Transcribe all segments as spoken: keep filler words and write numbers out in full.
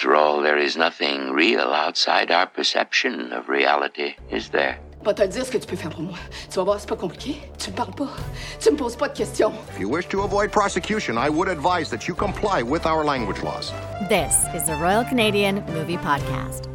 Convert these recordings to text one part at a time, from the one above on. After all, there is nothing real outside our perception of reality, is there? Va te dire ce que tu peux faire pour moi. Tu vas voir, c'est pas compliqué. Tu me parles pas. Tu me poses pas de questions. If you wish to avoid prosecution, I would advise that you comply with our language laws. This is the Royal Canadian Movie Podcast.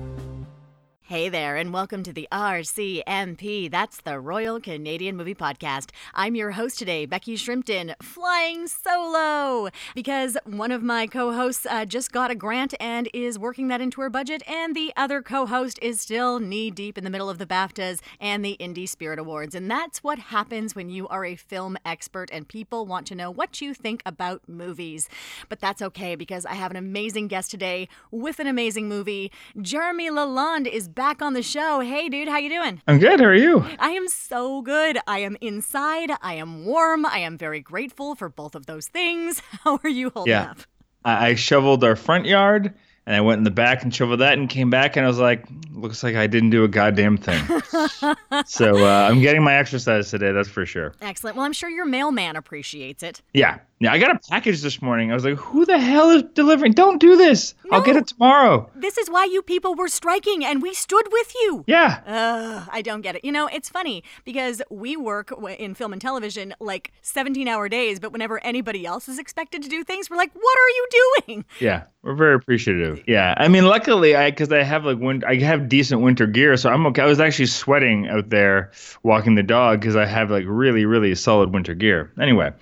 Hey there, and welcome to the R C M P. That's the Royal Canadian Movie Podcast. I'm your host today, Becky Shrimpton, flying solo, because one of my co-hosts uh, just got a grant and is working that into her budget, and the other co-host is still knee-deep in the middle of the BAFTAs and the Indie Spirit Awards. And that's what happens when you are a film expert and people want to know what you think about movies. But that's okay, because I have an amazing guest today with an amazing movie. Jeremy Lalonde is back on the show. Hey, dude, how you doing? I'm good. How are you? I am so good. I am inside. I am warm. I am very grateful for both of those things. How are you holding yeah. up? I-, I shoveled our front yard, and I went in the back and shoveled that, and came back, and I was like, looks like I didn't do a goddamn thing. so uh, I'm getting my exercise today, that's for sure. Excellent. Well, I'm sure your mailman appreciates it. Yeah. Yeah, I got a package this morning. I was like, who the hell is delivering? Don't do this. No. I'll get it tomorrow. This is why you people were striking, and we stood with you. Yeah. Ugh, I don't get it. You know, it's funny because we work in film and television like seventeen-hour days, but whenever anybody else is expected to do things, we're like, what are you doing? Yeah, we're very appreciative. Yeah. I mean, luckily, I because I have like win- I have decent winter gear, so I'm okay. I was actually sweating out there walking the dog because I have like really, really solid winter gear. Anyway.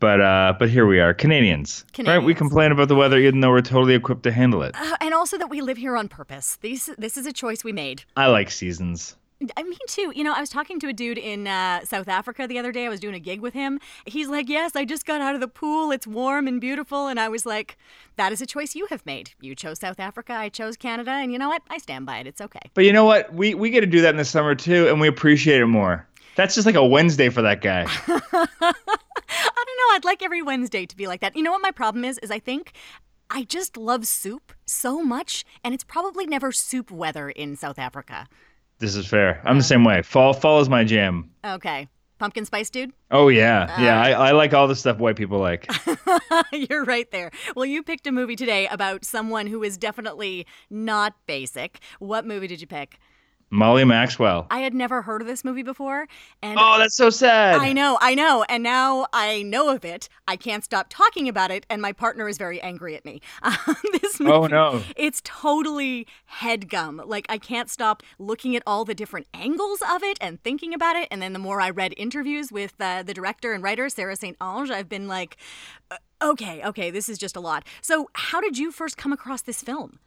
But uh, but here we are, Canadians, Canadians, right? We complain about the weather even though we're totally equipped to handle it. Uh, and also that we live here on purpose. These, this is a choice we made. I like seasons. I mean, too. You know, I was talking to a dude in uh, South Africa the other day. I was doing a gig with him. He's like, yes, I just got out of the pool. It's warm and beautiful. And I was like, that is a choice you have made. You chose South Africa. I chose Canada. And you know what? I stand by it. It's okay. But you know what? We, we get to do that in the summer, too, and we appreciate it more. That's just like a Wednesday for that guy. I don't know. I'd like every Wednesday to be like that. You know what my problem is, is I think I just love soup so much, and it's probably never soup weather in South Africa. This is fair. I'm the same way. Fall fall is my jam. Okay. Pumpkin spice, dude? Oh, yeah. Uh, yeah, I, I like all the stuff white people like. You're right there. Well, you picked a movie today about someone who is definitely not basic. What movie did you pick? Molly Maxwell. I had never heard of this movie before. And oh, that's so sad. I know, I know. And now I know of it. I can't stop talking about it. And my partner is very angry at me. Um, this movie, oh, no. It's totally headgum. Like, I can't stop looking at all the different angles of it and thinking about it. And then the more I read interviews with uh, the director and writer, Sara Saint Onge, I've been like, okay, okay, this is just a lot. So how did you first come across this film?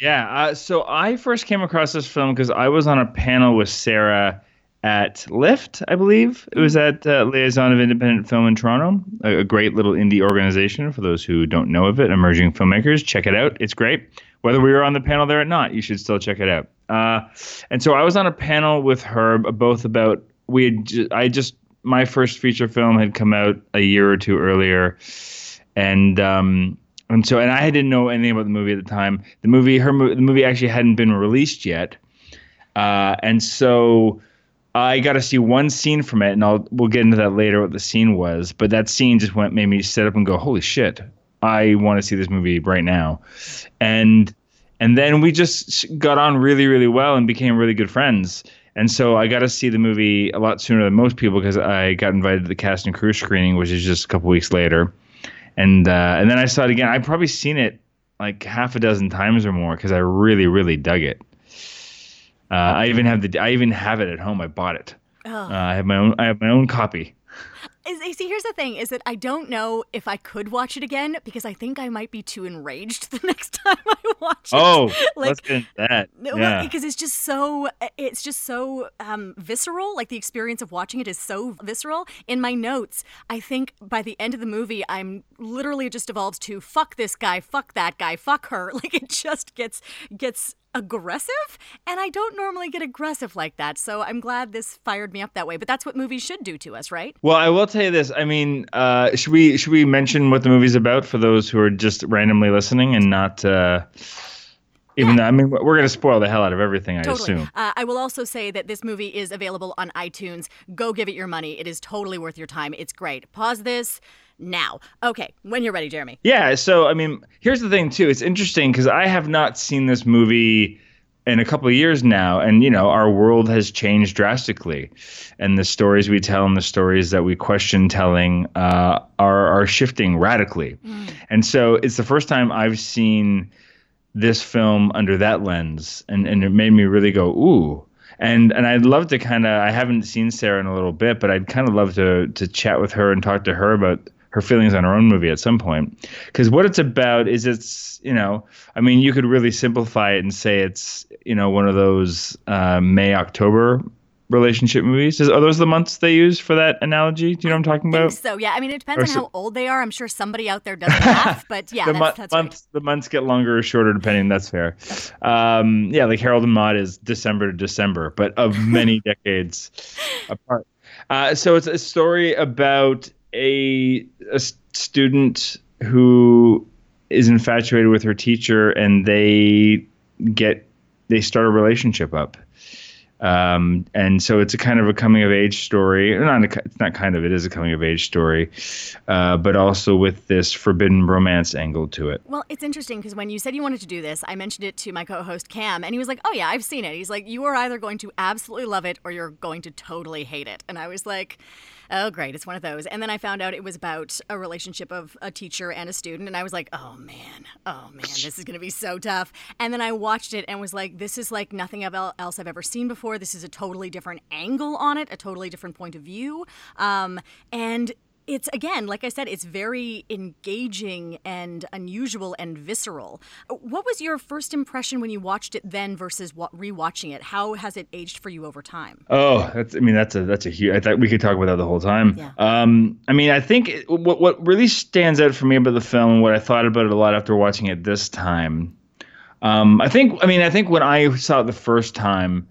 Yeah, uh, so I first came across this film because I was on a panel with Sara at L I F T, I believe. It was at uh, Liaison of Independent Film in Toronto, a, a great little indie organization. For those who don't know of it, emerging filmmakers, check it out. It's great. Whether we were on the panel there or not, you should still check it out. Uh, and so I was on a panel with her both about we had ju- I just my first feature film had come out a year or two earlier, and um And so, and I didn't know anything about the movie at the time. The movie, her, the movie actually hadn't been released yet, uh, and so I got to see one scene from it, and I'll we'll get into that later what the scene was. But that scene just went made me sit up and go, "Holy shit! I want to see this movie right now," and and then we just got on really, really well and became really good friends. And so I got to see the movie a lot sooner than most people because I got invited to the cast and crew screening, which is just a couple weeks later. And uh, and then I saw it again. I've probably seen it like half a dozen times or more because I really, really dug it. Uh, I even have the I even have it at home. I bought it. Oh. Uh, I have my own. I have my own copy. See, here's the thing: is that I don't know if I could watch it again because I think I might be too enraged the next time I watch it. Oh, like, let's get into that. Yeah. Because it's just so it's just so um, visceral. Like the experience of watching it is so visceral. In my notes, I think by the end of the movie, I'm literally it just evolves to fuck this guy, fuck that guy, fuck her. Like it just gets gets. aggressive, and I don't normally get aggressive like that, so I'm glad this fired me up that way. But that's what movies should do to us, right? Well, I will tell you this. I mean, uh, should we should we mention what the movie's about for those who are just randomly listening and not? Uh... Even though, I mean, we're going to spoil the hell out of everything, I totally. assume. Uh, I will also say that this movie is available on iTunes. Go give it your money. It is totally worth your time. It's great. Pause this. now. Okay, when you're ready, Jeremy. Yeah, so, I mean, here's the thing, too. It's interesting because I have not seen this movie in a couple of years now. And, you know, our world has changed drastically. And the stories we tell and the stories that we question telling uh, are, are shifting radically. Mm. And so it's the first time I've seen this film under that lens. And, and it made me really go, ooh. And and I'd love to kind of, I haven't seen Sara in a little bit, but I'd kind of love to to chat with her and talk to her about her feelings on her own movie at some point. Because what it's about is it's, you know, I mean, you could really simplify it and say it's, you know, one of those uh, May-October relationship movies. Is, are those the months they use for that analogy? Do you know what I'm talking about? I think so, yeah. I mean, it depends or on so, how old they are. I'm sure somebody out there does math, but yeah, the that's, mon- that's months, right. The months get longer or shorter, depending. That's fair. Um, yeah, like Harold and Maude is December to December, but of many decades apart. Uh, so it's a story about a, a student who is infatuated with her teacher, and they get they start a relationship up. Um, and so it's a kind of a coming of age story. Not a, it's not kind of, it is a coming of age story, uh, but also with this forbidden romance angle to it. Well, it's interesting because when you said you wanted to do this, I mentioned it to my co-host Cam, and he was like, "Oh yeah, I've seen it." He's like, "You are either going to absolutely love it or you're going to totally hate it." And I was like, "Oh great, it's one of those." And then I found out it was about a relationship of a teacher and a student, and I was like, "Oh man, oh man, this is going to be so tough." And then I watched it and was like, "This is like nothing else I've ever seen before. This is a totally different angle on it, a totally different point of view." Um, and it's, again, like I said, it's very engaging and unusual and visceral. What was your first impression when you watched it then versus rewatching it? How has it aged for you over time? Oh, that's, I mean, that's a that's a huge, I thought we could talk about that the whole time. Yeah. Um, I mean, I think it, what what really stands out for me about the film, what I thought about it a lot after watching it this time, um, I think, I mean, I think when I saw it the first time,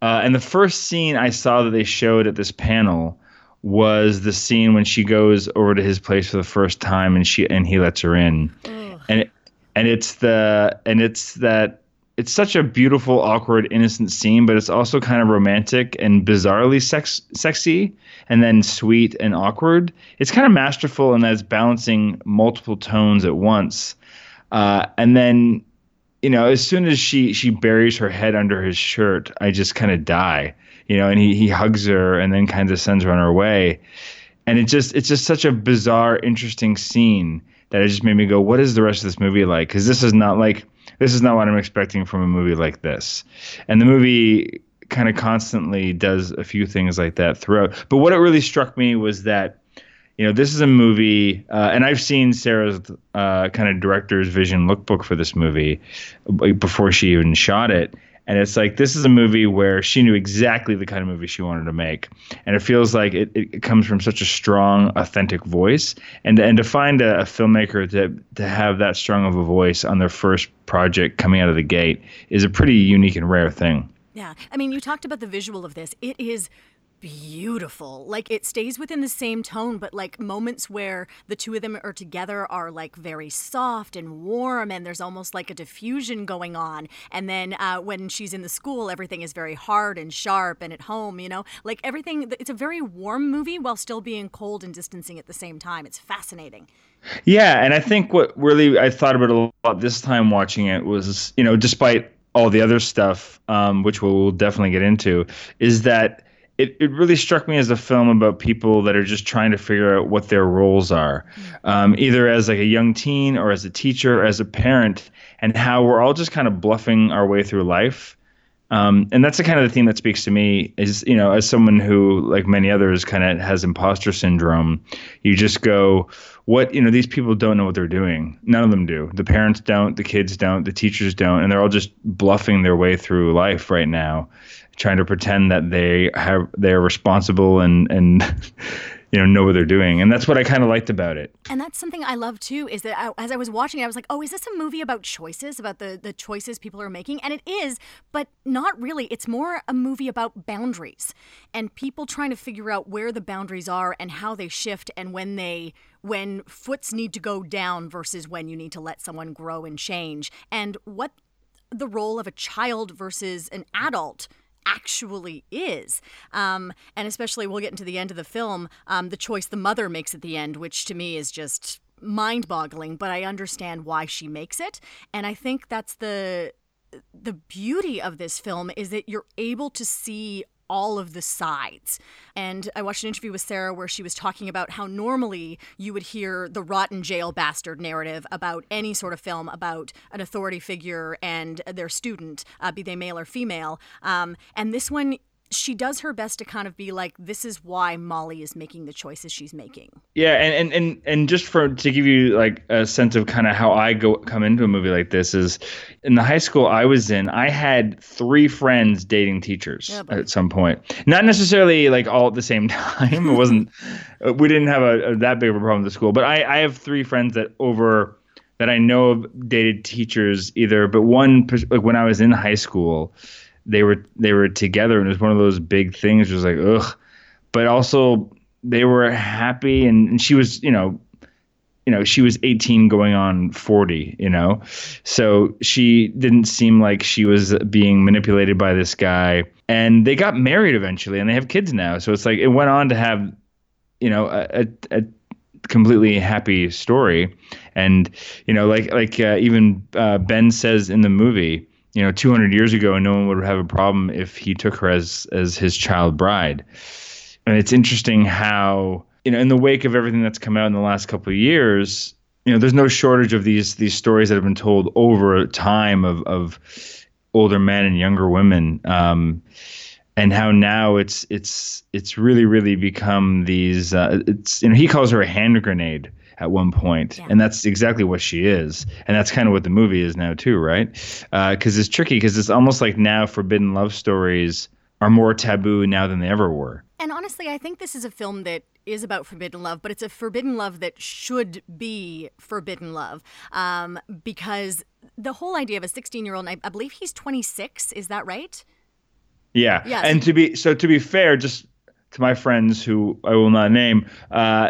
Uh, and the first scene I saw that they showed at this panel was the scene when she goes over to his place for the first time, and she and he lets her in, Ugh. and it, and it's the and it's that it's such a beautiful, awkward, innocent scene, but it's also kind of romantic and bizarrely sex, sexy, and then sweet and awkward. It's kind of masterful, and that's balancing multiple tones at once, uh, and then. You know, as soon as she, she buries her head under his shirt, I just kind of die. You know, and he, he hugs her and then kind of sends her on her way. And it just it's just such a bizarre, interesting scene that it just made me go, what is the rest of this movie like? Because this is not like this is not what I'm expecting from a movie like this. And the movie kind of constantly does a few things like that throughout. But what it really struck me was that, you know, this is a movie, uh, and I've seen Sara's uh, kind of director's vision lookbook for this movie before she even shot it. And it's like, this is a movie where she knew exactly the kind of movie she wanted to make. And it feels like it, it comes from such a strong, authentic voice. And, and to find a, a filmmaker to, to have that strong of a voice on their first project coming out of the gate is a pretty unique and rare thing. Yeah. I mean, you talked about the visual of this. It is beautiful. Like, it stays within the same tone, but like moments where the two of them are together are like very soft and warm, and there's almost like a diffusion going on. And then uh, when she's in the school, everything is very hard and sharp, and at home, you know, like everything, it's a very warm movie while still being cold and distancing at the same time. It's fascinating. Yeah. And I think what really I thought about a lot this time watching it was, you know, despite all the other stuff, um, which we'll definitely get into, is that It it really struck me as a film about people that are just trying to figure out what their roles are, um, either as like a young teen or as a teacher or as a parent, and how we're all just kind of bluffing our way through life. Um, and that's the kind of the theme that speaks to me is, you know, as someone who, like many others, kind of has imposter syndrome, you just go, what, you know, these people don't know what they're doing. None of them do. The parents don't, the kids don't, the teachers don't, and they're all just bluffing their way through life right now, trying to pretend that they have, they're responsible and, and, you know, know what they're doing. And that's what I kind of liked about it. And that's something I love, too, is that I, as I was watching it, I was like, oh, is this a movie about choices, about the, the choices people are making? And it is, but not really. It's more a movie about boundaries and people trying to figure out where the boundaries are and how they shift and when they when foots need to go down versus when you need to let someone grow and change, and what the role of a child versus an adult actually is. Um, and especially, we'll get into the end of the film, um, the choice the mother makes at the end, which to me is just mind-boggling, but I understand why she makes it. And I think that's the the beauty of this film, is that you're able to see all of the sides. And I watched an interview with Sara where she was talking about how normally you would hear the rotten jail bastard narrative about any sort of film about an authority figure and their student, uh, be they male or female. Um, and this one, she does her best to kind of be like, this is why Molly is making the choices she's making. Yeah, and and and, and just for to give you like a sense of kind of how I go come into a movie like this is, in the high school I was in, I had three friends dating teachers yeah, but... at some point. Not necessarily like all at the same time. It wasn't. We didn't have a, a that big of a problem at school. But I, I have three friends that over that I know of dated teachers either. But one, like when I was in high school, They were they were together, and it was one of those big things. It was like, ugh, but also they were happy, and, and she was, you know, you know, she was eighteen going on forty, you know, so she didn't seem like she was being manipulated by this guy. And they got married eventually, and they have kids now. So it's like it went on to have, you know, a a, a completely happy story, and you know, like like uh, even uh, Ben says in the movie, you know, two hundred years ago, no one would have a problem if he took her as as his child bride. And it's interesting how, you know, in the wake of everything that's come out in the last couple of years, you know, there's no shortage of these these stories that have been told over time of of older men and younger women, um, and how now it's it's it's really really become these. Uh, it's you know, he calls her a hand grenade at one point. Yeah. And that's exactly what she is. And that's kind of what the movie is now too, right? Because uh, it's tricky, because it's almost like now forbidden love stories are more taboo now than they ever were. And honestly, I think this is a film that is about forbidden love, but it's a forbidden love that should be forbidden love. Um, because the whole idea of a sixteen-year-old, and I, I believe he's twenty-six, is that right? Yeah. Yes. And to be so to be fair, just to my friends who I will not name, uh,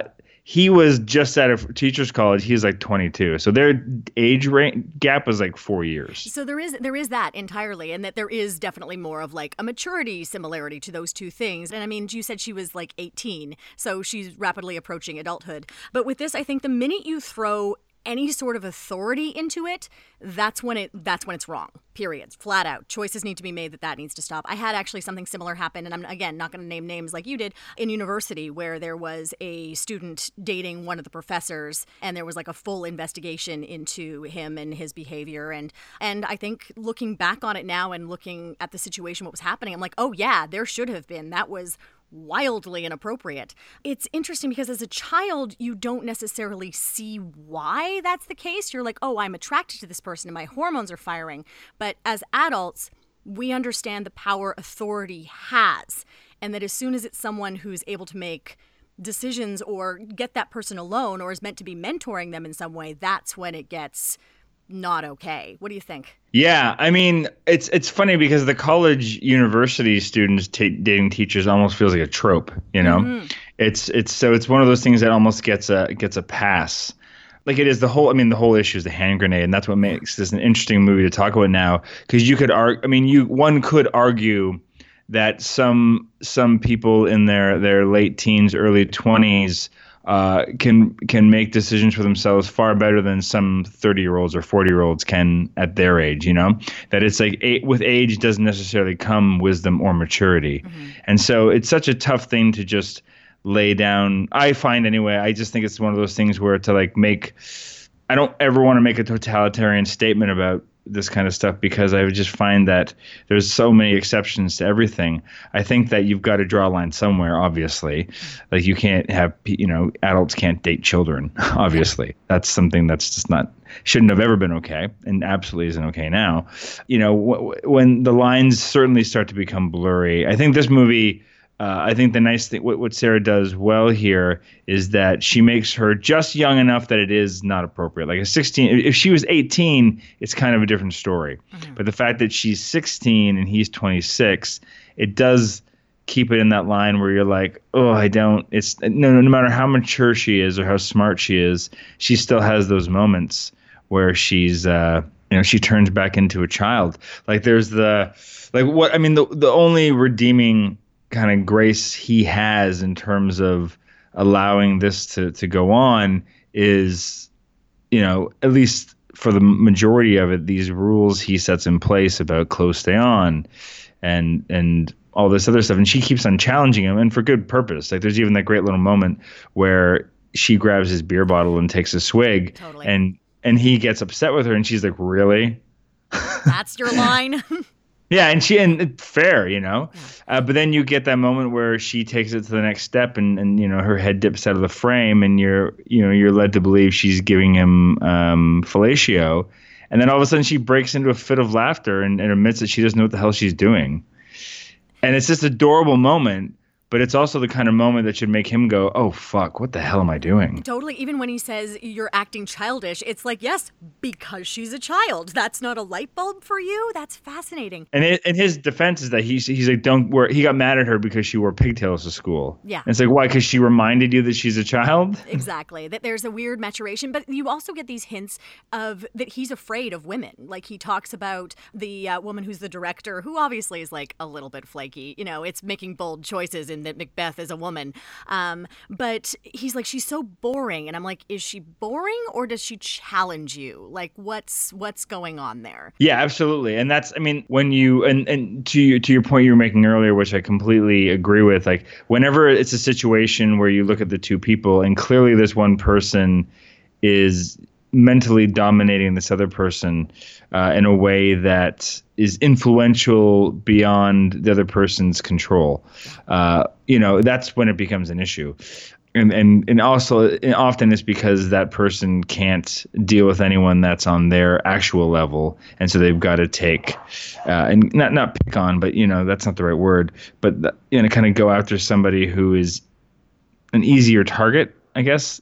he was just out of teachers' college. He was like twenty-two, so their age range gap was like four years. So there is there is that entirely, and that there is definitely more of like a maturity similarity to those two things. And I mean, you said she was like eighteen, so she's rapidly approaching adulthood. But with this, I think the minute you throw any sort of authority into it, that's when it that's when it's wrong. Period. Flat out. Choices need to be made that that needs to stop. I had actually something similar happen, and I'm, again, not going to name names like you did, in university where there was a student dating one of the professors, and there was like a full investigation into him and his behavior. And, and I think looking back on it now and looking at the situation, what was happening, I'm like, oh yeah, there should have been. That was wildly inappropriate. It's interesting because as a child, you don't necessarily see why that's the case. You're like, oh, I'm attracted to this person and my hormones are firing. But as adults, we understand the power authority has, and that as soon as it's someone who's able to make decisions or get that person alone or is meant to be mentoring them in some way, that's when it gets not okay. What do you think? Yeah, I mean, it's it's funny because the college university students t- dating teachers almost feels like a trope, you know. Mm-hmm. It's it's so it's one of those things that almost gets a gets a pass. Like it is the whole I mean the whole issue is the hand grenade, and that's what makes this an interesting movie to talk about now, because you could argue, I mean, you one could argue that some some people in their their late teens, early twenties Uh, can can make decisions for themselves far better than some thirty-year-olds or forty-year-olds can at their age, you know? That it's like a, with age doesn't necessarily come wisdom or maturity. Mm-hmm. And so it's such a tough thing to just lay down. I find anyway, I just think it's one of those things where to like make – I don't ever want to make a totalitarian statement about this kind of stuff, because I would just find that there's so many exceptions to everything. I think that you've got to draw a line somewhere, obviously. Like you can't have, you know, adults can't date children, obviously. That's something that's just not, shouldn't have ever been okay, and absolutely isn't okay now. You know, w- when the lines certainly start to become blurry. I think this movie, uh, I think the nice thing, what, what Sara does well here is that she makes her just young enough that it is not appropriate. Like a sixteen, if she was eighteen, it's kind of a different story. Mm-hmm. But the fact that she's sixteen and he's twenty-six, it does keep it in that line where you're like, oh, I don't, it's no, no, no matter how mature she is or how smart she is, she still has those moments where she's, uh, you know, she turns back into a child. Like there's the, like what, I mean, the, the only redeeming kind of grace he has in terms of allowing this to, to go on is, you know, at least for the majority of it, these rules he sets in place about close stay on and, and all this other stuff. And she keeps on challenging him, and for good purpose. Like there's even that great little moment where she grabs his beer bottle and takes a swig. Totally. and, And he gets upset with her, and she's like, "Really? That's your line?" Yeah, and she and fair, you know. Yeah. Uh, but then you get that moment where she takes it to the next step, and and you know her head dips out of the frame, and you're you know you're led to believe she's giving him um, fellatio, and then all of a sudden she breaks into a fit of laughter and, and admits that she doesn't know what the hell she's doing, and it's this adorable moment. But it's also the kind of moment that should make him go, "Oh, fuck, what the hell am I doing?" Totally. Even when he says you're acting childish, it's like, yes, because she's a child. That's not a light bulb for you. That's fascinating. And it, and his defense is that he's, he's like, don't worry. He got mad at her because she wore pigtails to school. Yeah. And it's like, why? Because she reminded you that she's a child? Exactly. That there's a weird maturation. But you also get these hints of that he's afraid of women. Like he talks about the uh, woman who's the director, who obviously is like a little bit flaky. You know, it's making bold choices in that Macbeth is a woman. Um, but he's like, she's so boring. And I'm like, is she boring or does she challenge you? Like, what's what's going on there? Yeah, absolutely. And that's, I mean, when you, and, and to, to your point you were making earlier, which I completely agree with, like, whenever it's a situation where you look at the two people and clearly this one person is mentally dominating this other person uh, in a way that is influential beyond the other person's control. Uh, you know, that's when it becomes an issue. And and and also and often it's because that person can't deal with anyone that's on their actual level, and so they've got to take uh, and not not pick on, but you know that's not the right word. But th- you know, kind of go after somebody who is an easier target, I guess.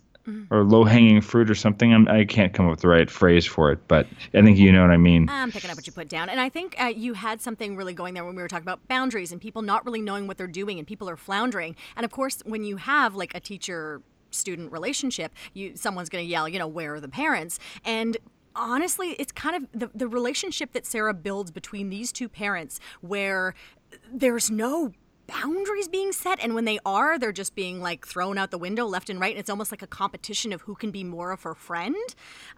Or low-hanging fruit or something. I'm, I can't come up with the right phrase for it, but I think you know what I mean. I'm picking up what you put down. And I think uh, you had something really going there when we were talking about boundaries and people not really knowing what they're doing and people are floundering. And, of course, when you have, like, a teacher-student relationship, you someone's going to yell, you know, where are the parents? And honestly, it's kind of the, the relationship that Sara builds between these two parents where there's no boundaries being set, and when they are, they're just being like thrown out the window left and right, and it's almost like a competition of who can be more of her friend.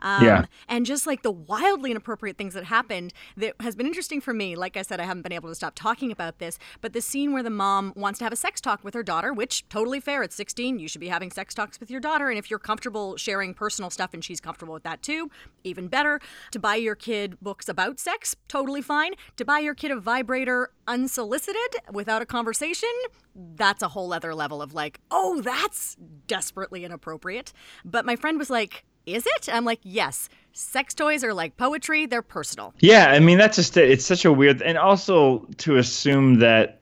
Um, yeah. And just like the wildly inappropriate things that happened that has been interesting for me. Like I said, I haven't been able to stop talking about this, but the scene where the mom wants to have a sex talk with her daughter, which totally fair, at sixteen, you should be having sex talks with your daughter, and if you're comfortable sharing personal stuff and she's comfortable with that too, even better. To buy your kid books about sex, totally fine. To buy your kid a vibrator unsolicited without a conversation, that's a whole other level of like, oh, that's desperately inappropriate. But my friend was like, is it? I'm like, yes. Sex toys are like poetry. They're personal. Yeah. I mean, that's just it. It's such a weird. And also to assume that,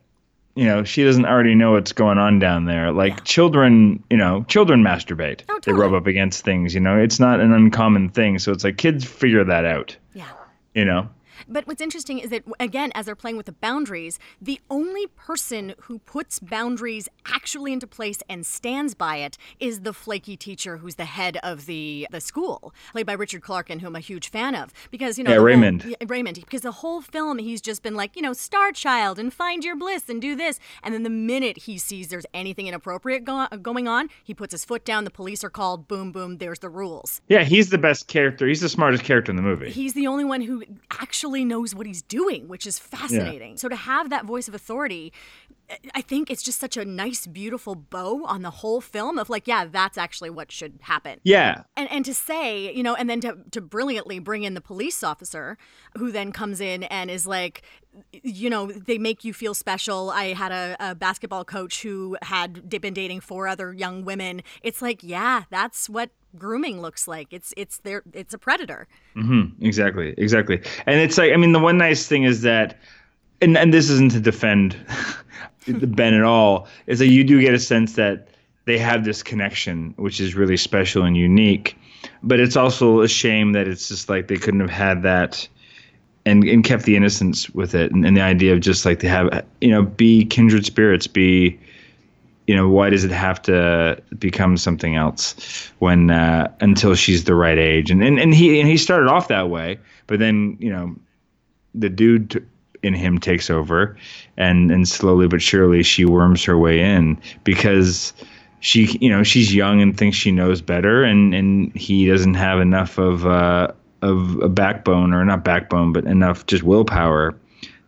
you know, she doesn't already know what's going on down there. Like yeah. children, you know, children masturbate. Oh, totally. They rub up against things, you know, it's not an uncommon thing. So it's like kids figure that out. Yeah. You know? But what's interesting is that, again, as they're playing with the boundaries, the only person who puts boundaries actually into place and stands by it is the flaky teacher who's the head of the, the school, played by Richard Clarkin, whom I'm a huge fan of. Because, you know, yeah, Raymond. Whole, yeah, Raymond. Because the whole film, he's just been like, you know, star child and find your bliss and do this. And then the minute he sees there's anything inappropriate go- going on, he puts his foot down, the police are called, boom, boom, there's the rules. Yeah, he's the best character. He's the smartest character in the movie. He's the only one who actually knows what he's doing, which is fascinating. Yeah. So to have that voice of authority, I think it's just such a nice, beautiful bow on the whole film of like, yeah, that's actually what should happen. Yeah. And and to say, you know, and then to, to brilliantly bring in the police officer who then comes in and is like, you know, they make you feel special. I had a, a basketball coach who had been dating four other young women. It's like, yeah, that's what grooming looks like. It's it's there. It's a predator. Mm-hmm. Exactly. Exactly. And it's like, I mean, the one nice thing is that, and, and this isn't to defend Ben at all, is that you do get a sense that they have this connection, which is really special and unique. But it's also a shame that it's just like they couldn't have had that and, and kept the innocence with it. And, and the idea of just like to have, you know, be kindred spirits, be you know, why does it have to become something else when uh, until she's the right age? And and and he and he started off that way, but then, you know, the dude T- in him takes over, and, and slowly but surely she worms her way in because she, you know, she's young and thinks she knows better, and, and he doesn't have enough of uh, of a backbone, or not backbone, but enough just willpower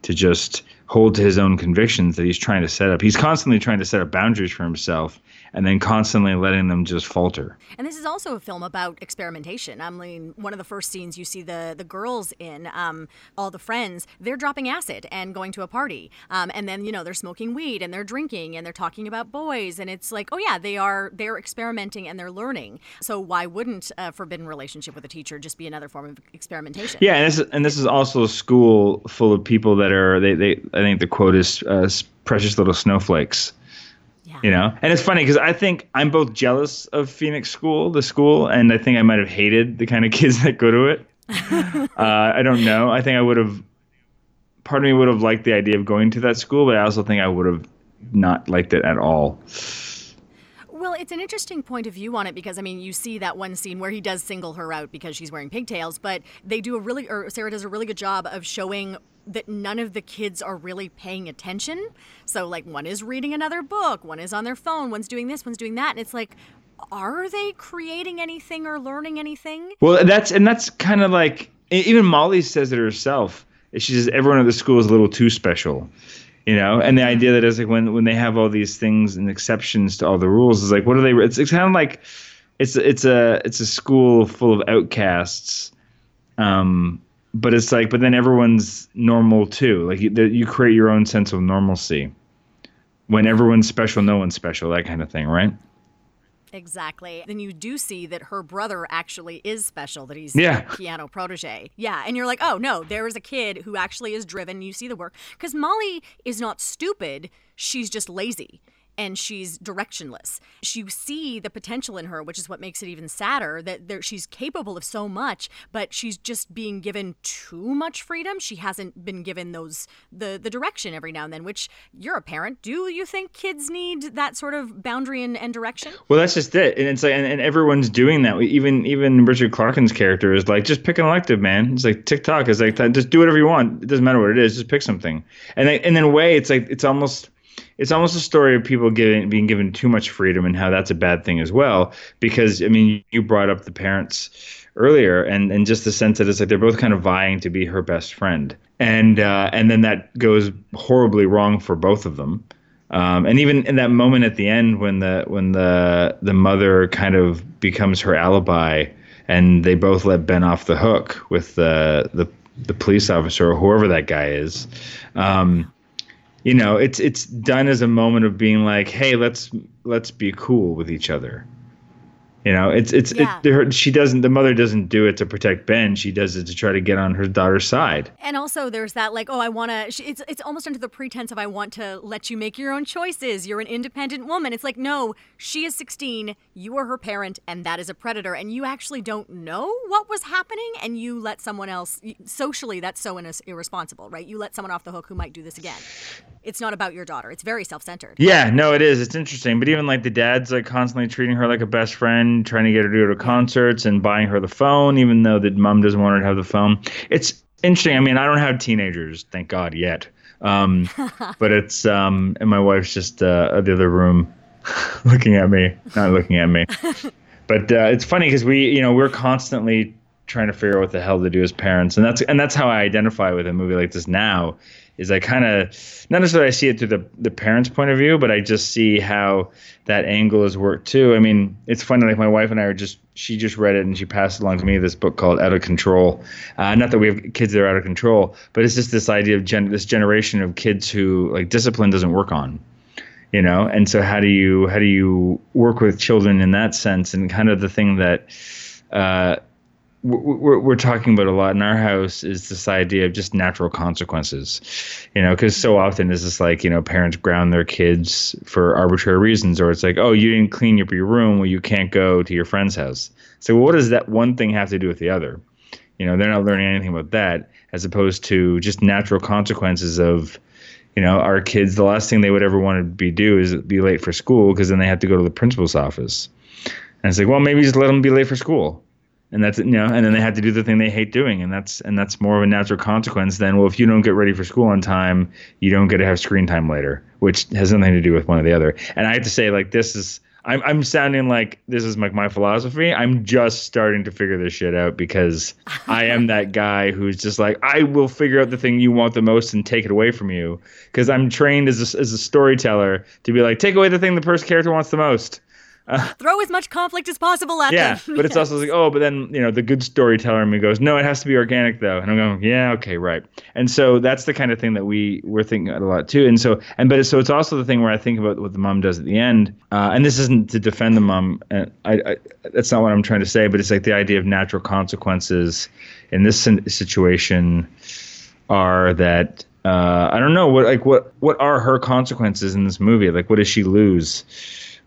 to just hold to his own convictions that he's trying to set up. He's constantly trying to set up boundaries for himself and then constantly letting them just falter. And this is also a film about experimentation. I mean, one of the first scenes you see the, the girls in, um, all the friends, they're dropping acid and going to a party. Um, and then, you know, they're smoking weed and they're drinking and they're talking about boys. And it's like, oh, yeah, they are, they're experimenting and they're learning. So why wouldn't a forbidden relationship with a teacher just be another form of experimentation? Yeah, and this is, and this is also a school full of people that are, they, they I think the quote is uh, precious little snowflakes. You know, and it's funny because I think I'm both jealous of Phoenix School, the school, and I think I might have hated the kind of kids that go to it. uh, I don't know. I think I would have, part of me would have liked the idea of going to that school, but I also think I would have not liked it at all. Well, it's an interesting point of view on it because, I mean, you see that one scene where he does single her out because she's wearing pigtails, but they do a really, or Sara does a really good job of showing that none of the kids are really paying attention. So, like, one is reading another book, one is on their phone, one's doing this, one's doing that. And it's like, are they creating anything or learning anything? Well, that's, and that's kind of like, even Molly says it herself. She says everyone at the school is a little too special, you know? And the idea that it's like when, when they have all these things and exceptions to all the rules, is like, what are they, it's, it's kind of like, it's, it's a, it's a school full of outcasts. Um, But it's like, but then everyone's normal too. Like you, you create your own sense of normalcy. When everyone's special, no one's special, that kind of thing, right? Exactly. Then you do see that her brother actually is special, that he's yeah. a piano protege. Yeah. And you're like, oh, no, there is a kid who actually is driven. You see the work. Because Molly is not stupid. She's just lazy. And she's directionless. You see the potential in her, which is what makes it even sadder, that there, she's capable of so much, but she's just being given too much freedom. She hasn't been given those the, the direction every now and then, which you're a parent. Do you think kids need that sort of boundary and, and direction? Well, that's just it. And it's like, and, and everyone's doing that. We, even even Richard Clarkin's character is like, just pick an elective, man. It's like TikTok is like, just do whatever you want. It doesn't matter what it is. Just pick something. And, they, and in a way, it's like it's almost... It's almost a story of people giving, being given too much freedom and how that's a bad thing as well. Because, I mean, you brought up the parents earlier and, and just the sense that it's like they're both kind of vying to be her best friend. And uh, and then that goes horribly wrong for both of them. Um, and even in that moment at the end when the when the the mother kind of becomes her alibi and they both let Ben off the hook with the the, the police officer or whoever that guy is. Um You know, it's it's done as a moment of being like, hey, let's let's be cool with each other. You know, it's it's yeah. it, her, she doesn't the mother doesn't do it to protect Ben. She does it to try to get on her daughter's side. And also there's that like, oh, I want to it's it's almost under the pretense of I want to let you make your own choices. You're an independent woman. It's like, no, she is sixteen. You are her parent. And that is a predator. And you actually don't know what was happening. And you let someone else socially. That's so irresponsible, right? You let someone off the hook who might do this again. It's not about your daughter. It's very self-centered. Yeah, no, it is. It's interesting. But even like the dad's like constantly treating her like a best friend. Trying to get her to go to concerts and buying her the phone, even though the mom doesn't want her to have the phone. It's interesting. I mean, I don't have teenagers, thank God, yet. Um, but it's um, and my wife's just uh, in the other room, looking at me, not looking at me. But uh, it's funny because we, you know, we're constantly trying to figure out what the hell to do as parents, and that's and that's how I identify with a movie like this now. Is I kind of, not necessarily I see it through the, the parents' point of view, but I just see how that angle is worked too. I mean, it's funny, like my wife and I are just, she just read it and she passed along to me this book called Out of Control. Uh, not that we have kids that are out of control, but it's just this idea of gen- this generation of kids who like discipline doesn't work on, you know? And so how do you, how do you work with children in that sense? And kind of the thing that, uh, We're, we're talking about a lot in our house is this idea of just natural consequences, you know, because so often it's just like, you know, parents ground their kids for arbitrary reasons, or it's like, oh, you didn't clean up your room, well, you can't go to your friend's house. So well, what does that one thing have to do with the other? You know, they're not learning anything about that as opposed to just natural consequences of, you know, our kids, the last thing they would ever want to be do is be late for school, because then they have to go to the principal's office. And it's like, well, maybe just let them be late for school. And that's, you know, and then they have to do the thing they hate doing. And that's, and that's more of a natural consequence than, well, if you don't get ready for school on time, you don't get to have screen time later, which has nothing to do with one or the other. And I have to say, like, this is, I'm, I'm sounding like this is like my, my philosophy. I'm just starting to figure this shit out, because I am that guy who's just like, I will figure out the thing you want the most and take it away from you. Because I'm trained as a, as a storyteller to be like, take away the thing the first character wants the most. Uh, Throw as much conflict as possible at yeah, them. Yeah, but it's also like, oh, but then, you know, the good storyteller in me goes, no, it has to be organic, though. And I'm going, yeah, okay, right. And so that's the kind of thing that we were thinking about a lot, too. And so and but it's, so it's also the thing where I think about what the mom does at the end. Uh, and this isn't to defend the mom. Uh, I, I, that's not what I'm trying to say. But it's like the idea of natural consequences in this situation are that, uh, I don't know, what like what what are her consequences in this movie? Like, what does she lose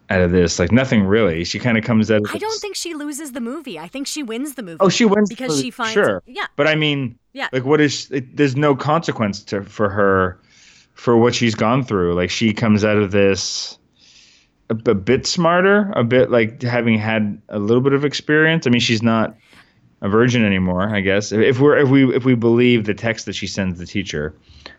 out of this? Like, nothing really. She kind of comes out of I don't think she loses the movie. I think she wins the movie. Oh, she wins because the, she finds sure. Yeah. But I mean, yeah. Like, what is she, it, there's no consequence to for her for what she's gone through. Like, she comes out of this a, a bit smarter, a bit like having had a little bit of experience. I mean, she's not a virgin anymore, I guess. If, if we're if we if we believe the text that she sends the teacher,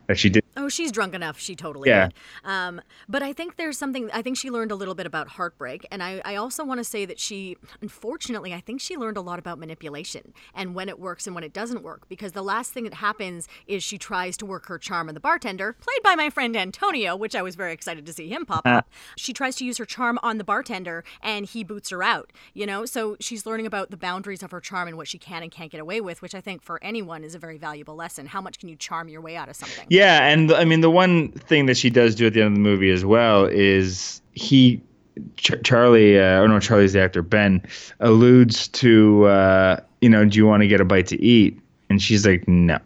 that she did. Oh, she's drunk enough. She totally yeah. did. Um, but I think there's something, I think she learned a little bit about heartbreak. And I, I also want to say that she, unfortunately, I think she learned a lot about manipulation and when it works and when it doesn't work. Because the last thing that happens is she tries to work her charm on the bartender, played by my friend Antonio, which I was very excited to see him pop up. She tries to use her charm on the bartender and he boots her out, you know? So she's learning about the boundaries of her charm and what she can and can't get away with, which I think for anyone is a very valuable lesson. How much can you charm your way out of something? Yeah, and I mean, the one thing that she does do at the end of the movie as well is he, Ch- Charlie, uh, or no, Charlie's the actor, Ben, alludes to, uh, you know, do you want to get a bite to eat? And she's like, no.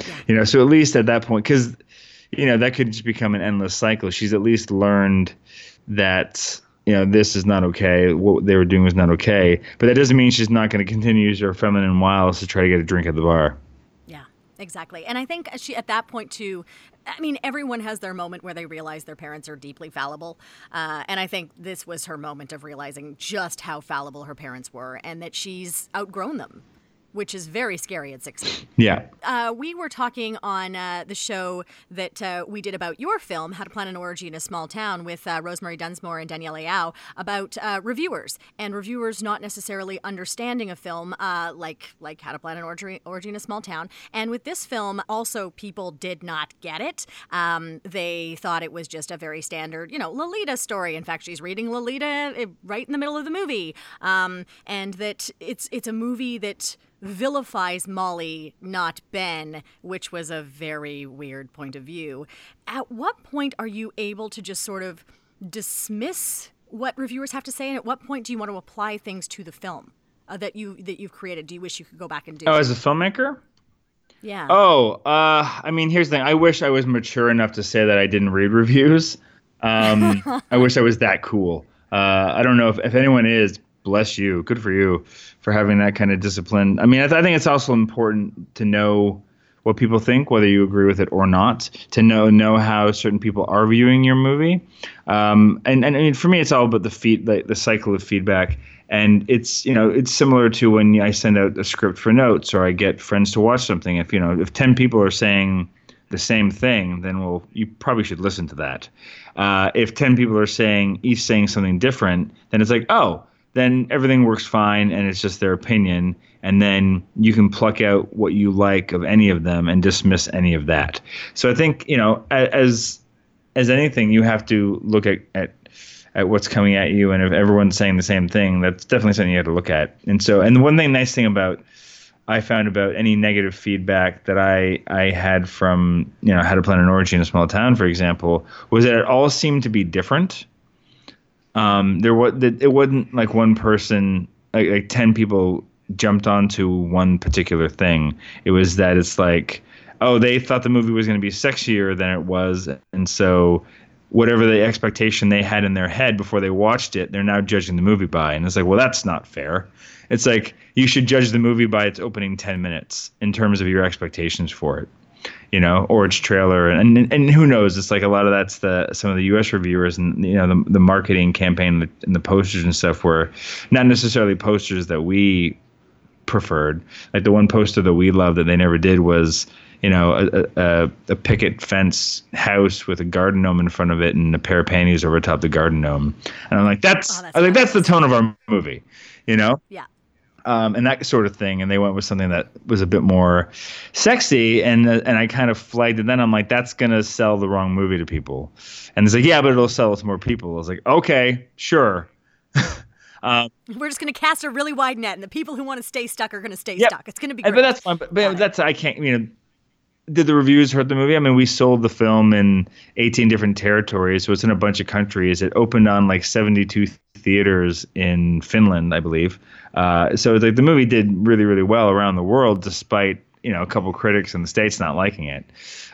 Yeah. You know, so at least at that point, because, you know, that could just become an endless cycle. She's at least learned that, you know, this is not okay. What they were doing was not okay. But that doesn't mean she's not going to continue her feminine wiles to try to get a drink at the bar. Exactly. And I think she, at that point, too, I mean, everyone has their moment where they realize their parents are deeply fallible. Uh, and I think this was her moment of realizing just how fallible her parents were and that she's outgrown them, which is very scary at sixteen. Yeah. Uh, we were talking on uh, the show that uh, we did about your film, How to Plan an Orgy in a Small Town, with uh, Rosemary Dunsmore and Danielle Ayao, about uh, reviewers and reviewers not necessarily understanding a film uh, like like How to Plan an Orgy, Orgy in a Small Town. And with this film, also, people did not get it. Um, they thought it was just a very standard, you know, Lolita story. In fact, she's reading Lolita right in the middle of the movie. Um, and that it's it's a movie that vilifies Molly, not Ben, which was a very weird point of view. At what point are you able to just sort of dismiss what reviewers have to say, and at what point do you want to apply things to the film uh, that you that you've created? Do you wish you could go back and do? Oh, as a filmmaker? Yeah. Oh, uh, I mean, here's the thing. I wish I was mature enough to say that I didn't read reviews. Um, I wish I was that cool. Uh, I don't know if, if anyone is. Bless you. Good for you for having that kind of discipline. I mean, I, th- I think it's also important to know what people think, whether you agree with it or not, to know know how certain people are viewing your movie. Um, and, and, and for me, it's all about the feed, the, the cycle of feedback. And it's, you know, it's similar to when I send out a script for notes or I get friends to watch something. If, you know, if ten people are saying the same thing, then well, you probably should listen to that. Uh, if ten people are saying, each saying something different, then it's like, oh, then everything works fine and it's just their opinion. And then you can pluck out what you like of any of them and dismiss any of that. So I think, you know, as as anything, you have to look at, at, at what's coming at you. And if everyone's saying the same thing, that's definitely something you have to look at. And so, and the one thing, nice thing about, I found about any negative feedback that I, I had from, you know, How to Plan an Orgy in a Small Town, for example, was that it all seemed to be different. Um, there was it wasn't like one person, like, like ten people jumped onto one particular thing. It was that it's like, oh, they thought the movie was going to be sexier than it was, and so whatever the expectation they had in their head before they watched it, they're now judging the movie by. And it's like, well, that's not fair. It's like you should judge the movie by its opening ten minutes in terms of your expectations for it. you know, Orange Trailer, and, and and who knows? It's like a lot of that's the some of the U S reviewers and, you know, the the marketing campaign and the posters and stuff were not necessarily posters that we preferred. Like the one poster that we loved that they never did was, you know, a, a, a picket fence house with a garden gnome in front of it and a pair of panties over top the garden gnome. And I'm like, that's, oh, that's I think nice. That's the tone of our movie, you know? Yeah. Um, and that sort of thing. And they went with something that was a bit more sexy. And uh, and I kind of flagged it then. I'm like, that's going to sell the wrong movie to people. And it's like, yeah, but it'll sell it to more people. I was like, okay, sure. um, We're just going to cast a really wide net. And the people who want to stay stuck are going to stay yep. stuck. It's going to be great. But that's fine. But, but that's, I can't, you know. Did the reviews hurt the movie? I mean, we sold the film in eighteen different territories, so it's in a bunch of countries. It opened on like seventy-two theaters in Finland, I believe. Uh, so like the movie did really, really well around the world, despite, you know, a couple critics in the States not liking it.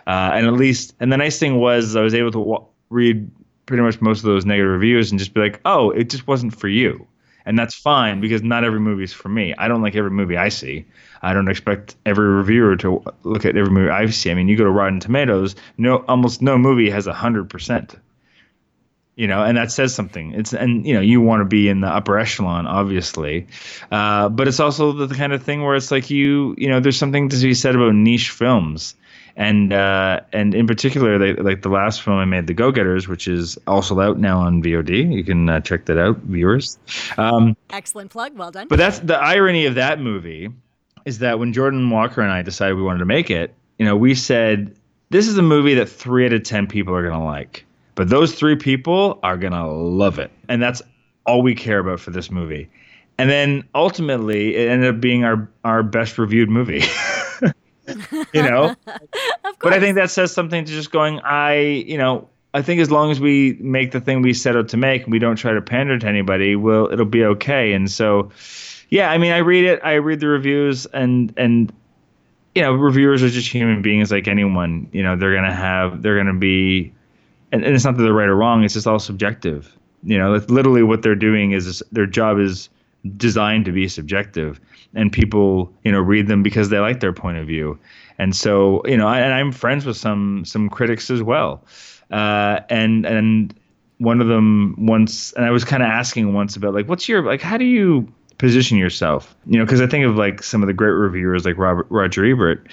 Uh, and at least, and the nice thing was I was able to wa- read pretty much most of those negative reviews and just be like, oh, it just wasn't for you. And that's fine, because not every movie is for me. I don't like every movie I see. I don't expect every reviewer to look at every movie I see. I mean, you go to Rotten Tomatoes, no, almost no movie has one hundred percent. You know, and that says something. It's and, you know, you want to be in the upper echelon, obviously. Uh, but it's also the kind of thing where it's like you, you know, there's something to be said about niche films. And uh, and in particular, they, like the last film I made, The Go-Getters, which is also out now on V O D. You can uh, check that out, viewers. Um, Excellent plug. Well done. But that's the irony of that movie is that when Jordan Walker and I decided we wanted to make it, you know, we said, this is a movie that three out of ten people are going to like. But those three people are going to love it. And that's all we care about for this movie. And then ultimately, it ended up being our, our best reviewed movie. You know, but I think that says something to just going, I, you know, I think as long as we make the thing we set out to make and we don't try to pander to anybody, we'll, it'll be okay. And so, yeah, I mean, I read it, I read the reviews and, and, you know, reviewers are just human beings like anyone, you know, they're going to have, they're going to be, and, and it's not that they're right or wrong. It's just all subjective. You know, that's literally what they're doing is their job is designed to be subjective, and people, you know, read them because they like their point of view. And so, you know, I, and I'm friends with some, some critics as well. Uh, and, and one of them once, and I was kind of asking once about like, what's your, like, how do you position yourself? You know, cause I think of like some of the great reviewers like Robert, Roger Ebert.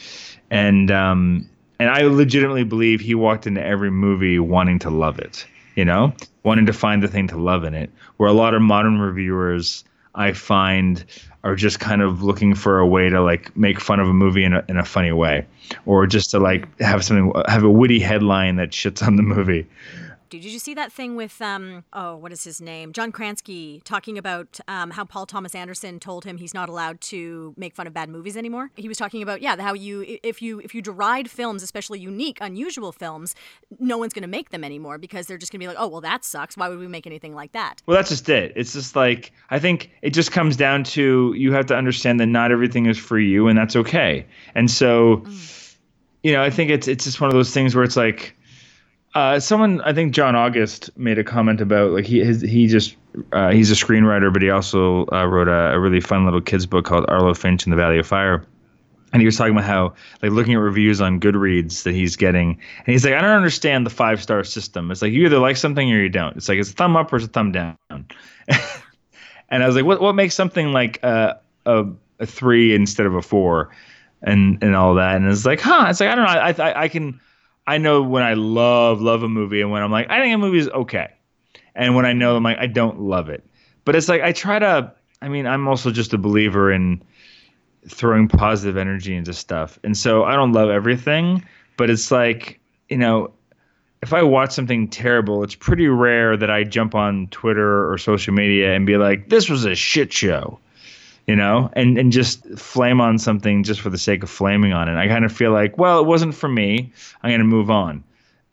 And, um, and I legitimately believe he walked into every movie wanting to love it, you know, wanting to find the thing to love in it, where a lot of modern reviewers I find are just kind of looking for a way to like make fun of a movie in a, in a funny way, or just to like have something, have a witty headline that shits on the movie. Did you see that thing with, um, oh, what is his name? John Krasinski talking about um, how Paul Thomas Anderson told him he's not allowed to make fun of bad movies anymore. He was talking about, yeah, how you, if you, if you deride films, especially unique, unusual films, no one's going to make them anymore because they're just going to be like, oh, well, that sucks. Why would we make anything like that? Well, that's just it. It's just like, I think it just comes down to, you have to understand that not everything is for you, and that's okay. And so, mm. you know, I think it's, it's just one of those things where it's like, Uh, someone, I think John August made a comment about like he his, he just uh, he's a screenwriter, but he also uh, wrote a, a really fun little kids book called Arlo Finch in the Valley of Fire, and he was talking about how like looking at reviews on Goodreads that he's getting, and he's like, I don't understand the five star system. It's like you either like something or you don't. It's like it's a thumb up or it's a thumb down. And I was like, what what makes something like uh, a a three instead of a four, and and all that? And it's like, huh? It's like I don't know. I I, I can. I know when I love, love a movie and when I'm like, I think a movie is okay. And when I know, I'm like, I don't love it. But it's like I try to – I mean, I'm also just a believer in throwing positive energy into stuff. And so I don't love everything, but it's like, you know, if I watch something terrible, it's pretty rare that I jump on Twitter or social media and be like, this was a shit show, you know, and, and just flame on something just for the sake of flaming on it. I kind of feel like, well, it wasn't for me. I'm going to move on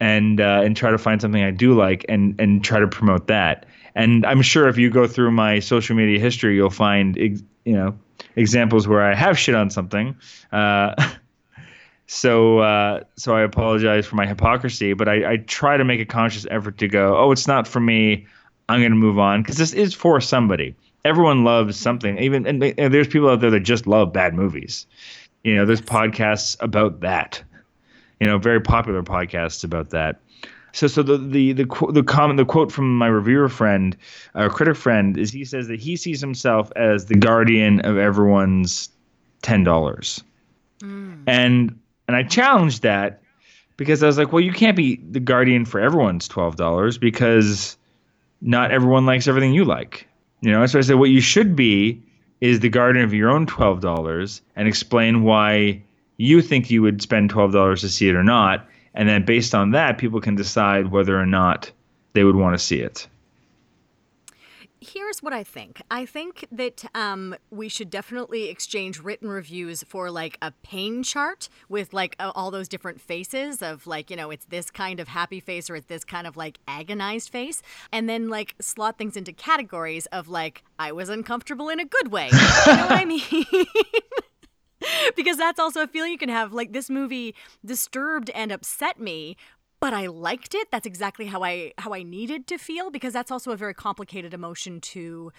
and uh, and try to find something I do like and, and try to promote that. And I'm sure if you go through my social media history, you'll find, you know, examples where I have shit on something. Uh, so uh, so I apologize for my hypocrisy, but I, I try to make a conscious effort to go, oh, it's not for me. I'm going to move on because this is for somebody. Everyone loves something, even and, they, and there's people out there that just love bad movies. You know, there's podcasts about that. you know, very popular podcasts about that. So, so the the the the, the comment, the quote from my reviewer friend, or critic friend, is he says that he sees himself as the guardian of everyone's ten dollars, mm. and and I challenged that because I was like, well, you can't be the guardian for everyone's twelve dollars because not everyone likes everything you like, you know. So I said, what you should be is the guardian of your own twelve dollars and explain why you think you would spend twelve dollars to see it or not. And then based on that, people can decide whether or not they would want to see it. Here's what I think. I think that um, we should definitely exchange written reviews for like a pain chart with like a, all those different faces of like, you know, it's this kind of happy face or it's this kind of like agonized face. And then like slot things into categories of like, I was uncomfortable in a good way. You know what I mean? Because that's also a feeling you can have. Like, this movie disturbed and upset me, but I liked it. That's exactly how I how I needed to feel, because that's also a very complicated emotion to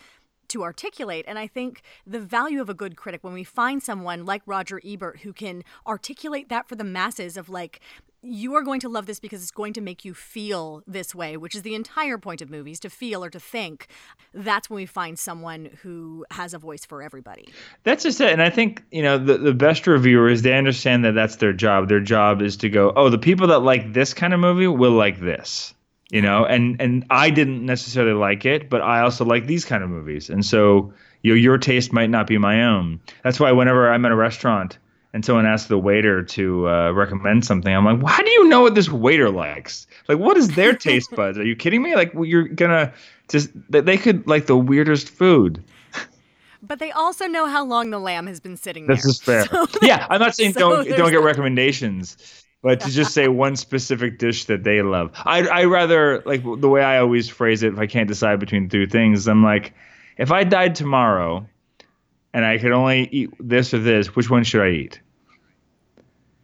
to articulate. And I think the value of a good critic, when we find someone like Roger Ebert who can articulate that for the masses of like, you are going to love this because it's going to make you feel this way, which is the entire point of movies, to feel or to think. That's when we find someone who has a voice for everybody. That's just it. And I think, you know, the, the best reviewers, they understand that that's their job. Their job is to go, oh, the people that like this kind of movie will like this, you know, and, and I didn't necessarily like it, but I also like these kind of movies. And so, you know, your taste might not be my own. That's why whenever I'm at a restaurant and someone asks the waiter to uh, recommend something, I'm like, well, how do you know what this waiter likes? Like, what is their taste buds? Are you kidding me? Like, well, you're going to just – they could like the weirdest food. But they also know how long the lamb has been sitting there. This is fair. So yeah, I'm not saying so don't don't get recommendations, but to just say one specific dish that they love. I I rather – like the way I always phrase it, if I can't decide between two things, I'm like, if I died tomorrow – and I could only eat this or this, which one should I eat?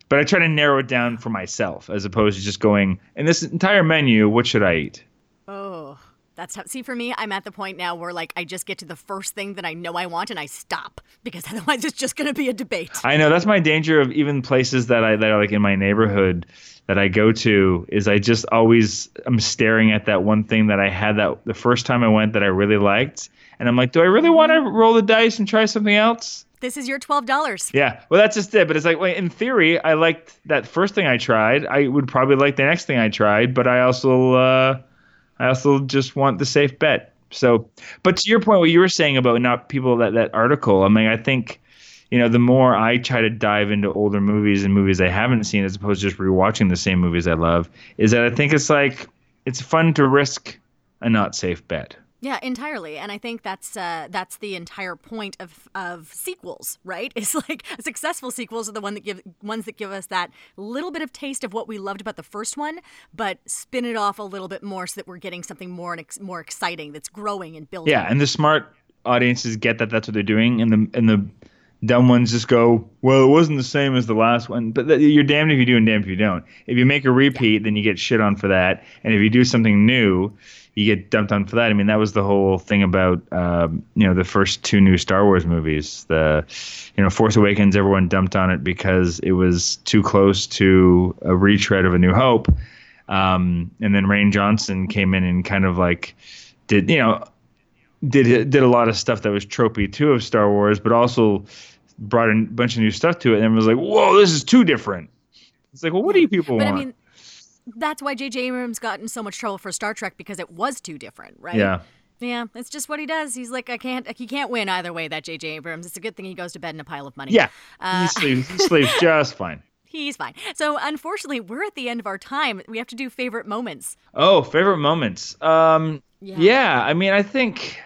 But I try to narrow it down for myself as opposed to just going, in this entire menu, what should I eat? Oh, that's tough. See, for me, I'm at the point now where like I just get to the first thing that I know I want and I stop, because otherwise it's just going to be a debate. I know. That's my danger of even places that, I, that are like in my neighborhood that I go to, is I just always am staring at that one thing that I had that the first time I went that I really liked. And I'm like, do I really want to roll the dice and try something else? This is your twelve dollars. Yeah. Well, that's just it. But it's like, wait, in theory, I liked that first thing I tried. I would probably like the next thing I tried. But I also uh, I also just want the safe bet. So, but to your point, what you were saying about not people, that, that article, I mean, I think, you know, the more I try to dive into older movies and movies I haven't seen, as opposed to just rewatching the same movies I love, is that I think it's like, it's fun to risk a not safe bet. Yeah, entirely. And I think that's uh, that's the entire point of of sequels, right? It's like successful sequels are the one that give ones that give us that little bit of taste of what we loved about the first one, but spin it off a little bit more so that we're getting something more and ex- more exciting that's growing and building. Yeah, and the smart audiences get that that's what they're doing, and the and the dumb ones just go, well, it wasn't the same as the last one. But th- you're damned if you do and damned if you don't. If you make a repeat, then you get shit on for that, and if you do something new, you get dumped on for that. I mean, that was the whole thing about, um, you know, the first two new Star Wars movies. The, you know, Force Awakens, everyone dumped on it because it was too close to a retread of A New Hope. Um, and then Rian Johnson came in and kind of like did, you know, did did a lot of stuff that was tropey too of Star Wars, but also brought a bunch of new stuff to it. And it was like, whoa, this is too different. It's like, well, what do you people but want? I mean- That's why J J. Abrams got in so much trouble for Star Trek, because it was too different, right? Yeah. Yeah, it's just what he does. He's like, I can't, he can't win either way, that J J. Abrams. It's a good thing he goes to bed in a pile of money. Yeah, uh, he sleeps, he sleeps just fine. He's fine. So, unfortunately, we're at the end of our time. We have to do favorite moments. Oh, favorite moments. Um, yeah. yeah, I mean, I think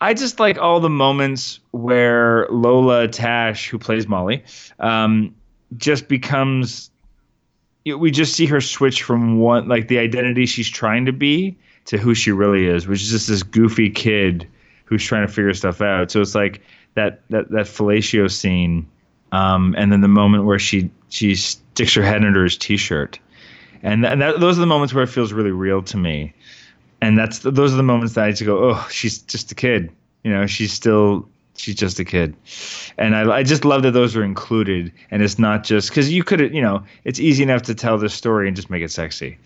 I just like all the moments where Lola Tash, who plays Molly, um, just becomes... We just see her switch from one, like the identity she's trying to be to who she really is, which is just this goofy kid who's trying to figure stuff out. So it's like that that that fellatio scene, um, and then the moment where she she sticks her head under his T-shirt, and, th- and that, those are the moments where it feels really real to me, and that's the, those are the moments that I just go, oh, she's just a kid, you know, she's still she's just a kid. And I, I just love that those are included, and it's not just because you could, you know, it's easy enough to tell this story and just make it sexy,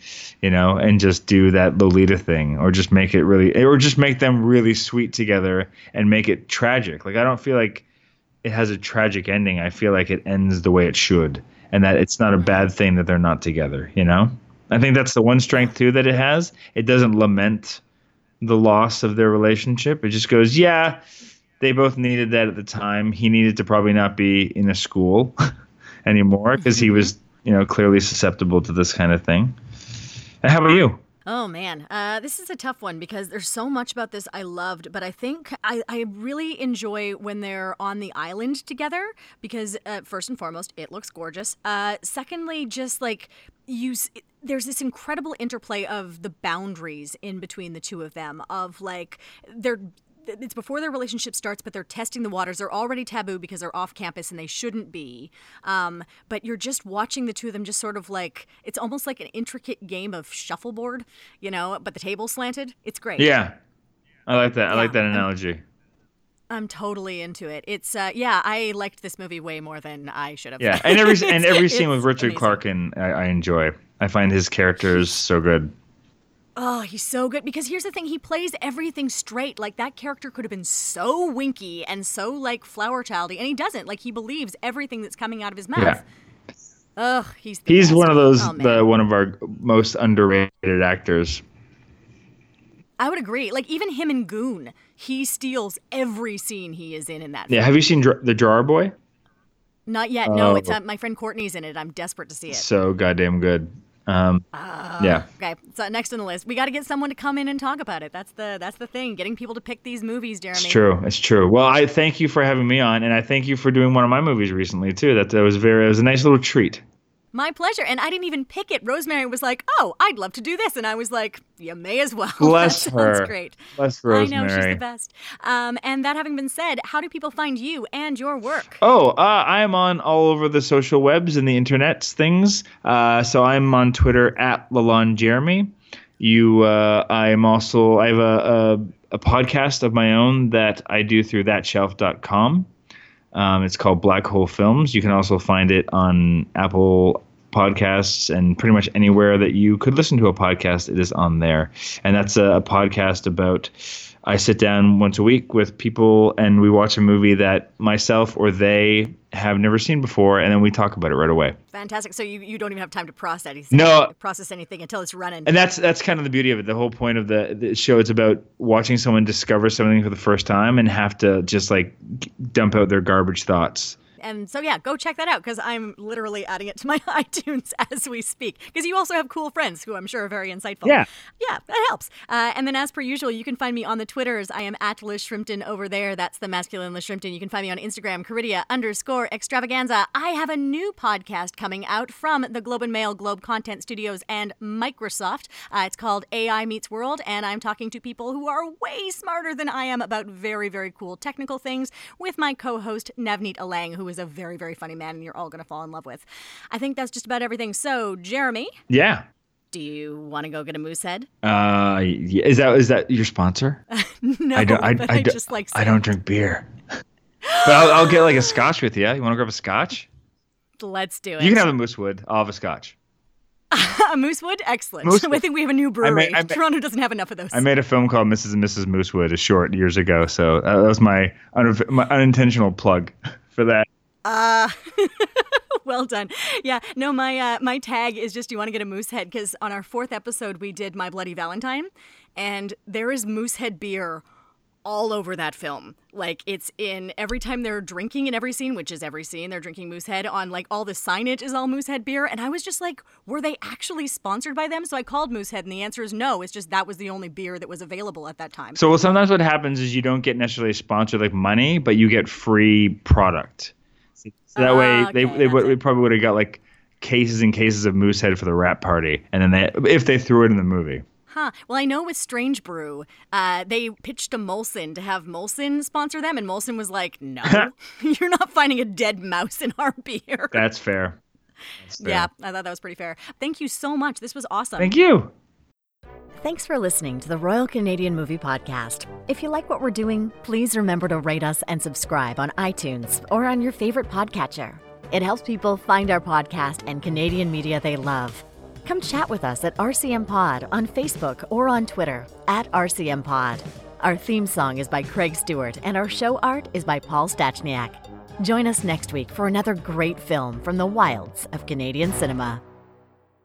you know, and just do that Lolita thing, or just make it really, or just make them really sweet together and make it tragic. Like, I don't feel like it has a tragic ending. I feel like it ends the way it should, and that it's not a bad thing that they're not together, you know? I think that's the one strength, too, that it has. It doesn't lament the loss of their relationship. It just goes, yeah, they both needed that at the time. He needed to probably not be in a school anymore because he was, you know, clearly susceptible to this kind of thing. And how about you? Oh, man. Uh, this is a tough one because there's so much about this I loved, but I think I, I really enjoy when they're on the island together because, uh, first and foremost, it looks gorgeous. Uh, secondly, just like you... there's this incredible interplay of the boundaries in between the two of them, of like they're... it's before their relationship starts, but they're testing the waters. They're already taboo because they're off campus and they shouldn't be. Um, but you're just watching the two of them just sort of like, it's almost like an intricate game of shuffleboard, you know, but the table's slanted. It's great. Yeah. I like that. I yeah, like that analogy. I'm, I'm totally into it. It's, uh, yeah, I liked this movie way more than I should have. Yeah. And every, and every scene with Richard Clarkin, I, I enjoy. I find his characters so good. Oh, he's so good. Because here's the thing. He plays everything straight. Like, that character could have been so winky and so, like, flower childy. And he doesn't. Like, he believes everything that's coming out of his mouth. Yeah. Ugh, he's the He's best. one of those, oh, the, one of our most underrated actors. I would agree. Like, even him in Goon, he steals every scene he is in in that film. Yeah, have you seen Dr- The Drawer Boy? Not yet. No, oh. it's uh, my friend Courtney's in it. I'm desperate to see it. So goddamn good. Um, uh, yeah. Okay. So next on the list, we got to get someone to come in and talk about it. That's the that's the thing. Getting people to pick these movies, Jeremy. It's true. It's true. Well, I thank you for having me on, and I thank you for doing one of my movies recently too. That, that was very. It was a nice little treat. My pleasure. And I didn't even pick it. Rosemary was like, "Oh, I'd love to do this," and I was like, "You may as well." Bless that her. That's great. Bless Rosemary. I know, she's the best. Um, and that having been said, how do people find you and your work? Oh, uh, I am on all over the social webs and the internets things. Uh, so I'm on Twitter at Lalonde Jeremy. You, uh, I am also. I have a, a a podcast of my own that I do through that shelf dot com. Um, it's called Black Hole Films. You can also find it on Apple Podcasts and pretty much anywhere that you could listen to a podcast. It is on there. And that's a, a podcast about, I sit down once a week with people and we watch a movie that myself or they have never seen before. And then we talk about it right away. Fantastic. So you, you don't even have time to process anything, no, process anything until it's running. And that's that's kind of the beauty of it. The whole point of the, the show is about watching someone discover something for the first time and have to just like dump out their garbage thoughts. And so, yeah, go check that out because I'm literally adding it to my iTunes as we speak because you also have cool friends who I'm sure are very insightful. Yeah. Yeah, that helps. Uh, and then as per usual, you can find me on the Twitters. I am at Liz Shrimpton over there. That's the masculine Liz Shrimpton. You can find me on Instagram, Caridia underscore extravaganza. I have a new podcast coming out from the Globe and Mail, Globe Content Studios, and Microsoft. Uh, it's called A I Meets World, and I'm talking to people who are way smarter than I am about very, very cool technical things with my co-host, Navneet Alang, who is a very, very funny man, and you're all going to fall in love with. I think that's just about everything. So, Jeremy. Yeah. Do you want to go get a Moosehead? Uh, is that is that your sponsor? No, I don't. I, but I, I, just like I don't drink beer. But I'll, I'll get like a scotch with you. You want to grab a scotch? Let's do it. You can have a Moosewood. I'll have a scotch. A Moosewood? Excellent. Moosewood. I think we have a new brewery. I made, I made, Toronto doesn't have enough of those. I made a film called Missus and Missus Moosewood a short years ago, so that was my, un- my unintentional plug for that. Uh, well done. Yeah, no, my uh, my tag is just, do you want to get a Moosehead? Because on our fourth episode, we did My Bloody Valentine, and there is Moosehead beer all over that film. Like, it's in every time they're drinking in every scene, which is every scene, they're drinking Moosehead on, like, all the signage is all Moosehead beer. And I was just like, were they actually sponsored by them? So I called Moosehead, and the answer is no. It's just that was the only beer that was available at that time. So well, sometimes what happens is you don't get necessarily sponsored, like, money, but you get free product. So that way, oh, okay, they they, would, they probably would have got like cases and cases of Moosehead for the rap party, and then they if they threw it in the movie. Huh. Well, I know with Strange Brew, uh, they pitched to Molson to have Molson sponsor them, and Molson was like, "No, you're not finding a dead mouse in our beer." That's fair. That's fair. Yeah, I thought that was pretty fair. Thank you so much. This was awesome. Thank you. Thanks for listening to the Royal Canadian Movie Podcast. If you like what we're doing, please remember to rate us and subscribe on iTunes or on your favorite podcatcher. It helps people find our podcast and Canadian media they love. Come chat with us at R C M Pod on Facebook or on Twitter, at R C M Pod. Our theme song is by Craig Stewart, and our show art is by Paul Stachniak. Join us next week for another great film from the wilds of Canadian cinema.